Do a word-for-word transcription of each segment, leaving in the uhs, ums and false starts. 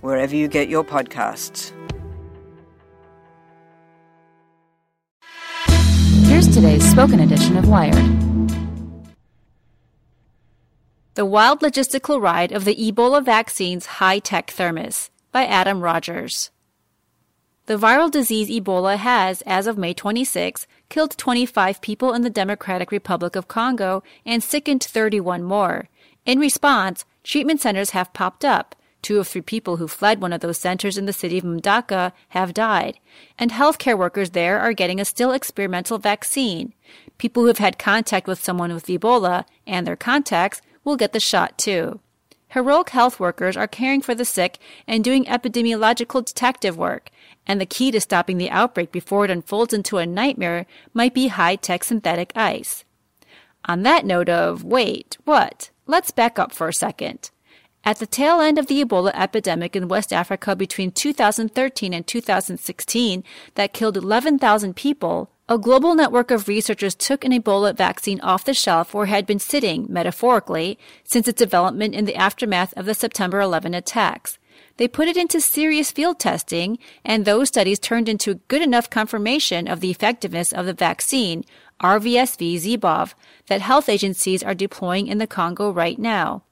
wherever you get your podcasts. Here's today's spoken edition of Wired. The Wild Logistical Ride of the Ebola Vaccine's High-Tech Thermos by Adam Rogers. The viral disease Ebola has, as of May twenty-sixth, killed twenty-five people in the Democratic Republic of Congo and sickened thirty-one more. In response, treatment centers have popped up. Two of three people who fled one of those centers in the city of Mbandaka have died, and healthcare workers there are getting a still experimental vaccine. People who have had contact with someone with Ebola and their contacts will get the shot too. Heroic health workers are caring for the sick and doing epidemiological detective work, and the key to stopping the outbreak before it unfolds into a nightmare might be high-tech synthetic ice. On that note of, wait, what? Let's back up for a second. At the tail end of the Ebola epidemic in West Africa between two thousand thirteen and two thousand sixteen that killed eleven thousand people, a global network of researchers took an Ebola vaccine off the shelf where it had been sitting, metaphorically, since its development in the aftermath of the September eleventh attacks. They put it into serious field testing, and those studies turned into good enough confirmation of the effectiveness of the vaccine, R V S V-ZEBOV, that health agencies are deploying in the Congo right now.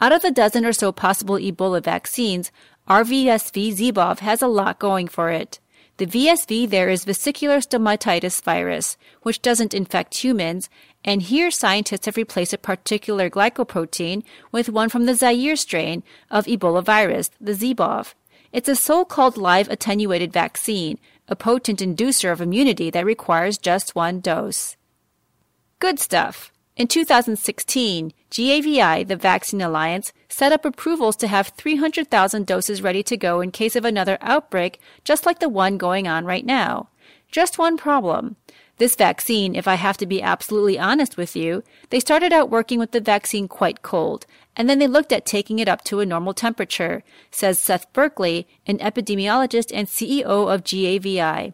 Out of the dozen or so possible Ebola vaccines, R V S V-ZEBOV has a lot going for it. The V S V there is vesicular stomatitis virus, which doesn't infect humans, and here scientists have replaced a particular glycoprotein with one from the Zaire strain of Ebola virus, the ZEBOV. It's a so-called live attenuated vaccine, a potent inducer of immunity that requires just one dose. Good stuff. In two thousand sixteen, GAVI, the Vaccine Alliance, set up approvals to have three hundred thousand doses ready to go in case of another outbreak, just like the one going on right now. Just one problem. This vaccine, if I have to be absolutely honest with you, they started out working with the vaccine quite cold, and then they looked at taking it up to a normal temperature, says Seth Berkley, an epidemiologist and C E O of GAVI.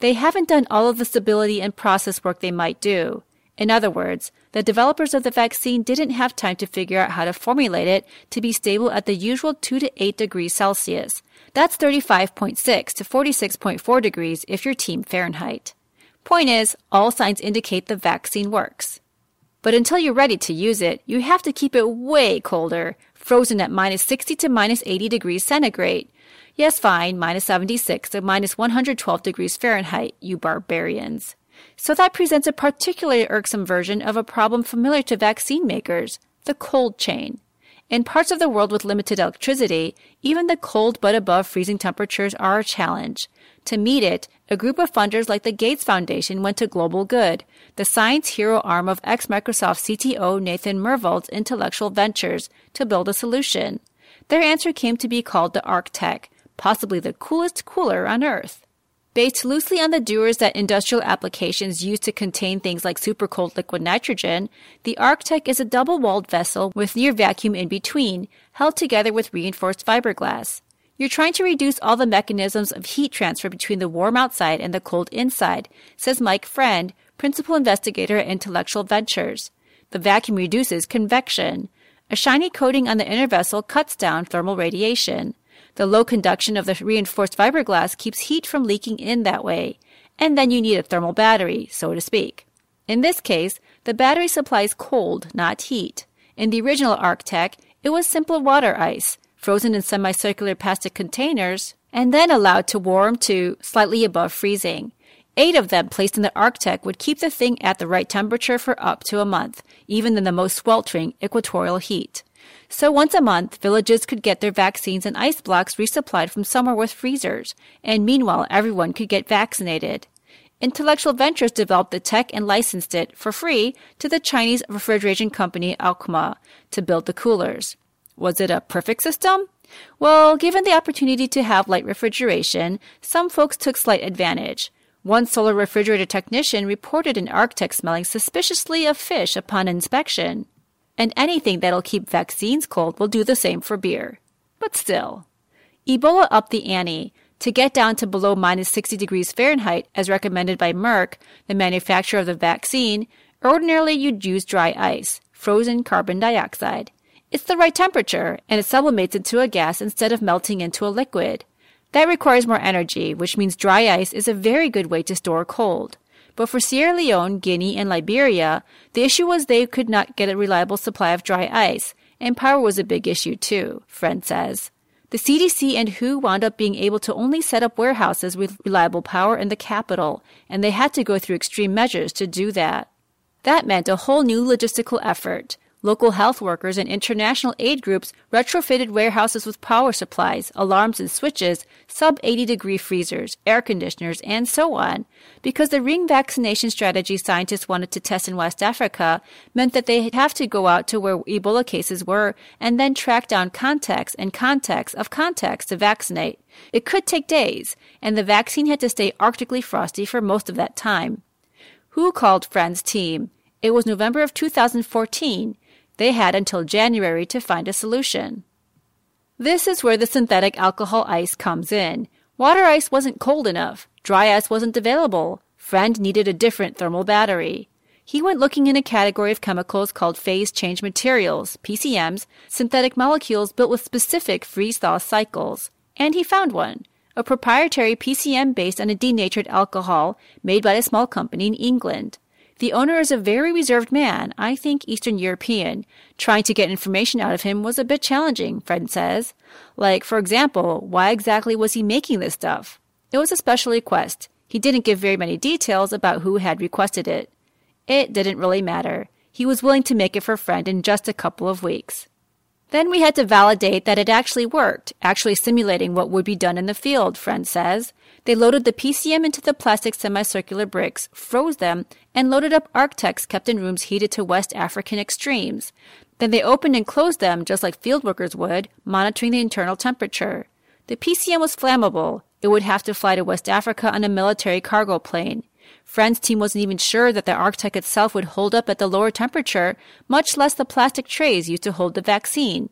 They haven't done all of the stability and process work they might do. In other words, the developers of the vaccine didn't have time to figure out how to formulate it to be stable at the usual two to eight degrees Celsius. That's thirty-five point six to forty-six point four degrees if you're Team Fahrenheit. Point is, all signs indicate the vaccine works. But until you're ready to use it, you have to keep it way colder, frozen at minus sixty to minus eighty degrees centigrade. Yes, fine, minus seventy-six to minus one hundred twelve degrees Fahrenheit, you barbarians. So that presents a particularly irksome version of a problem familiar to vaccine makers, the cold chain. In parts of the world with limited electricity, even the cold but above freezing temperatures are a challenge. To meet it, a group of funders like the Gates Foundation went to Global Good, the science hero arm of ex-Microsoft C T O Nathan Myhrvold's Intellectual Ventures, to build a solution. Their answer came to be called the Arktek, possibly the coolest cooler on Earth. Based loosely on the doers that industrial applications use to contain things like supercold liquid nitrogen, the Arktek is a double-walled vessel with near vacuum in between, held together with reinforced fiberglass. You're trying to reduce all the mechanisms of heat transfer between the warm outside and the cold inside, says Mike Friend, principal investigator at Intellectual Ventures. The vacuum reduces convection. A shiny coating on the inner vessel cuts down thermal radiation. The low conduction of the reinforced fiberglass keeps heat from leaking in that way, and then you need a thermal battery, so to speak. In this case, the battery supplies cold, not heat. In the original Arktek, it was simple water ice, frozen in semicircular plastic containers, and then allowed to warm to slightly above freezing. Eight of them placed in the Arktek would keep the thing at the right temperature for up to a month, even in the most sweltering equatorial heat. So once a month, villages could get their vaccines and ice blocks resupplied from somewhere with freezers, and meanwhile everyone could get vaccinated. Intellectual Ventures developed the tech and licensed it, for free, to the Chinese refrigeration company Alcma to build the coolers. Was it a perfect system? Well, given the opportunity to have light refrigeration, some folks took slight advantage. One solar refrigerator technician reported an Arktek smelling suspiciously of fish upon inspection. And anything that'll keep vaccines cold will do the same for beer. But still. Ebola upped the ante. To get down to below minus sixty degrees Fahrenheit, as recommended by Merck, the manufacturer of the vaccine, ordinarily you'd use dry ice, frozen carbon dioxide. It's the right temperature, and it sublimates into a gas instead of melting into a liquid. That requires more energy, which means dry ice is a very good way to store cold. But for Sierra Leone, Guinea, and Liberia, the issue was they could not get a reliable supply of dry ice, and power was a big issue too, Friend says. The C D C and W H O wound up being able to only set up warehouses with reliable power in the capital, and they had to go through extreme measures to do that. That meant a whole new logistical effort. Local health workers and international aid groups retrofitted warehouses with power supplies, alarms and switches, sub eighty degree freezers, air conditioners, and so on, because the ring vaccination strategy scientists wanted to test in West Africa meant that they'd have to go out to where Ebola cases were and then track down contacts and contacts of contacts to vaccinate. It could take days, and the vaccine had to stay arctically frosty for most of that time. W H O called Friend's team. It was November of two thousand fourteen. They had until January to find a solution. This is where the synthetic alcohol ice comes in. Water ice wasn't cold enough. Dry ice wasn't available. Friend needed a different thermal battery. He went looking in a category of chemicals called phase change materials, P C Ms, synthetic molecules built with specific freeze-thaw cycles. And he found one, a proprietary P C M based on a denatured alcohol made by a small company in England. The owner is a very reserved man, I think Eastern European. Trying to get information out of him was a bit challenging, Friend says. Like, for example, why exactly was he making this stuff? It was a special request. He didn't give very many details about who had requested it. It didn't really matter. He was willing to make it for Friend in just a couple of weeks. Then we had to validate that it actually worked, actually simulating what would be done in the field, Friend says. They loaded the P C M into the plastic semicircular bricks, froze them, and loaded up Arkteks kept in rooms heated to West African extremes. Then they opened and closed them just like field workers would, monitoring the internal temperature. The P C M was flammable. It would have to fly to West Africa on a military cargo plane. Friend's team wasn't even sure that the Arktek itself would hold up at the lower temperature, much less the plastic trays used to hold the vaccine.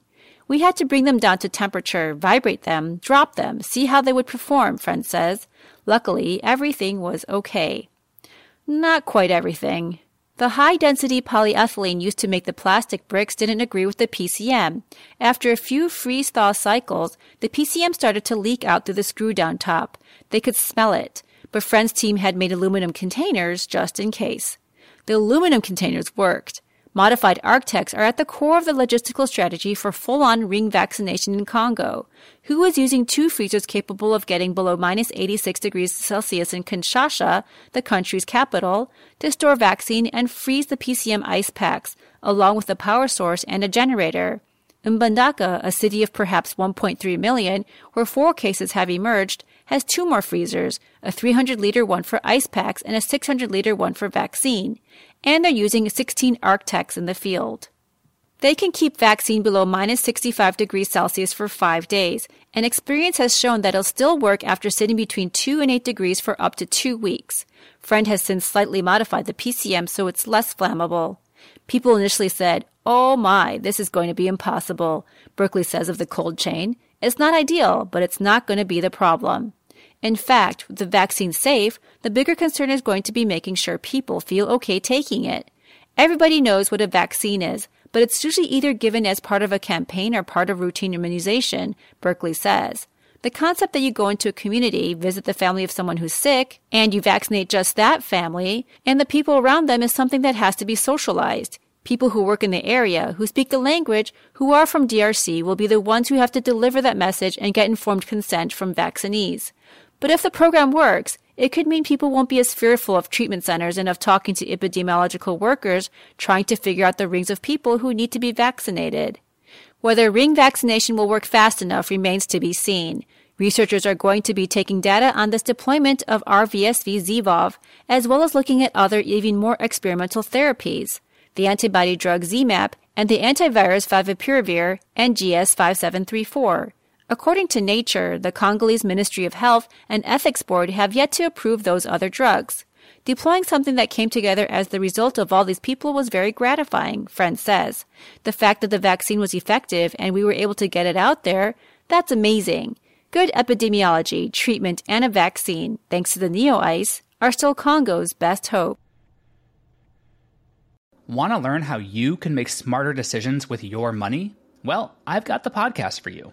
We had to bring them down to temperature, vibrate them, drop them, see how they would perform, Friend says. Luckily, everything was okay. Not quite everything. The high-density polyethylene used to make the plastic bricks didn't agree with the P C M. After a few freeze-thaw cycles, the P C M started to leak out through the screw-down top. They could smell it. But Friend's team had made aluminum containers just in case. The aluminum containers worked. Modified Arkteks are at the core of the logistical strategy for full-on ring vaccination in Congo. W H O is using two freezers capable of getting below minus eighty-six degrees Celsius in Kinshasa, the country's capital, to store vaccine and freeze the P C M ice packs, along with a power source and a generator. Mbandaka, a city of perhaps one point three million, where four cases have emerged, has two more freezers, a three hundred liter one for ice packs and a six hundred liter one for vaccine, and they're using sixteen Arkteks in the field. They can keep vaccine below minus sixty-five degrees Celsius for five days, and experience has shown that it'll still work after sitting between two and eight degrees for up to two weeks. Friend has since slightly modified the P C M so it's less flammable. People initially said, "Oh my, this is going to be impossible," Berkeley says of the cold chain. "It's not ideal, but it's not going to be the problem." In fact, with the vaccine safe, the bigger concern is going to be making sure people feel okay taking it. Everybody knows what a vaccine is, but it's usually either given as part of a campaign or part of routine immunization, Berkeley says. The concept that you go into a community, visit the family of someone who's sick, and you vaccinate just that family and the people around them is something that has to be socialized. People who work in the area, who speak the language, who are from D R C will be the ones who have to deliver that message and get informed consent from vaccinees. But if the program works, it could mean people won't be as fearful of treatment centers and of talking to epidemiological workers trying to figure out the rings of people who need to be vaccinated. Whether ring vaccination will work fast enough remains to be seen. Researchers are going to be taking data on this deployment of r V S V-ZEBOV, as well as looking at other even more experimental therapies. The antibody drug ZMapp, and the antivirus Favipiravir and G S five seven three four. According to Nature, the Congolese Ministry of Health and Ethics Board have yet to approve those other drugs. Deploying something that came together as the result of all these people was very gratifying, Friend says. The fact that the vaccine was effective and we were able to get it out there, that's amazing. Good epidemiology, treatment, and a vaccine, thanks to the neo-ice, are still Congo's best hope. Want to learn how you can make smarter decisions with your money? Well, I've got the podcast for you.